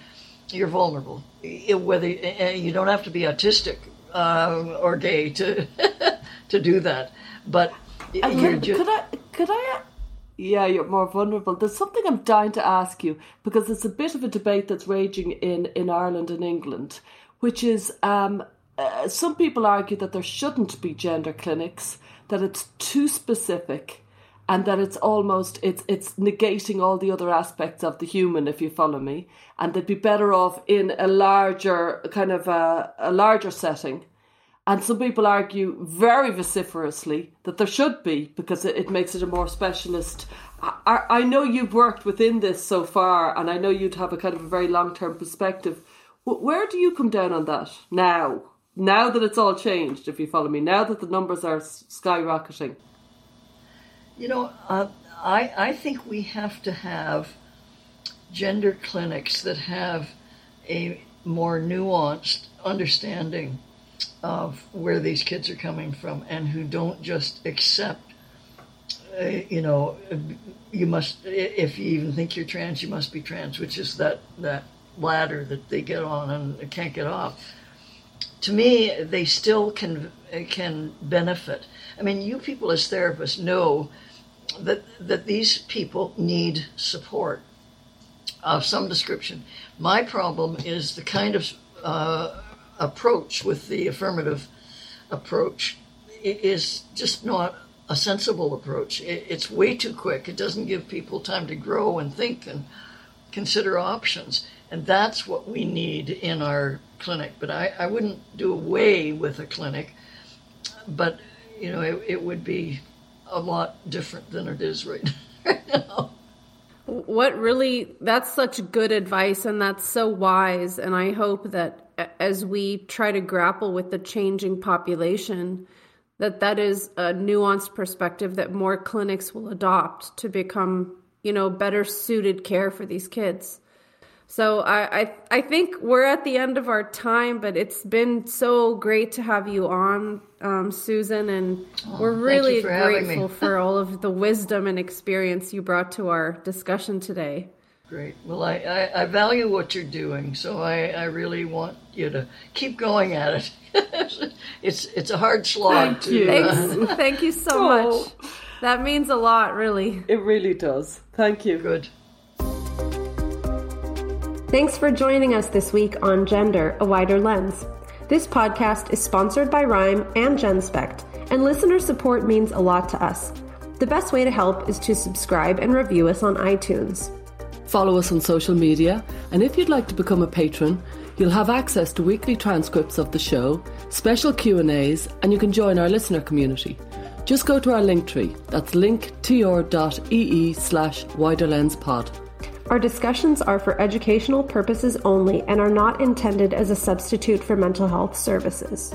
you're vulnerable. Whether you don't have to be autistic uh, or gay to to do that, but you could, ju- could I could I Yeah, you're more vulnerable. There's something I'm dying to ask you, because it's a bit of a debate that's raging in, in Ireland and England, which is um, uh, some people argue that there shouldn't be gender clinics, that it's too specific, and that it's almost, it's it's negating all the other aspects of the human, if you follow me, and they'd be better off in a larger, kind of a, a larger setting. And some people argue very vociferously that there should be, because it, it makes it a more specialist. I, I know you've worked within this so far, and I know you'd have a kind of a very long-term perspective. Where do you come down on that now? Now that it's all changed, if you follow me, now that the numbers are skyrocketing? You know, uh, I, I think we have to have gender clinics that have a more nuanced understanding of where these kids are coming from, and who don't just accept, uh, you know, you must, if you even think you're trans, you must be trans, which is that, that ladder that they get on and can't get off. To me, they still can can benefit. I mean, you people as therapists know that that these people need support of some description. My problem is the kind of uh, approach with the affirmative approach is just not a sensible approach. It's way too quick. It doesn't give people time to grow and think and consider options. And that's what we need in our clinic. But I, I wouldn't do away with a clinic, but you know, it, it would be a lot different than it is right now. What really, that's such good advice, and that's so wise. And I hope that as we try to grapple with the changing population, that that is a nuanced perspective that more clinics will adopt to become, you know, better suited care for these kids. So I, I, I think we're at the end of our time, but it's been so great to have you on, um, Susan, and oh, we're really for grateful for all of the wisdom and experience you brought to our discussion today. Great. Well, I, I, I value what you're doing, so I, I really want you to keep going at it. it's it's a hard slog. Thank to, you. Uh... Thank you so oh. much. That means a lot, really. It really does. Thank you. Good. Thanks for joining us this week on Gender, A Wider Lens. This podcast is sponsored by RIME and Genspect, and listener support means a lot to us. The best way to help is to subscribe and review us on iTunes. Follow us on social media, and if you'd like to become a patron, you'll have access to weekly transcripts of the show, special Q and A's, and you can join our listener community. Just go to our Linktree. That's linktr.ee slash widerlenspod. Our discussions are for educational purposes only and are not intended as a substitute for mental health services.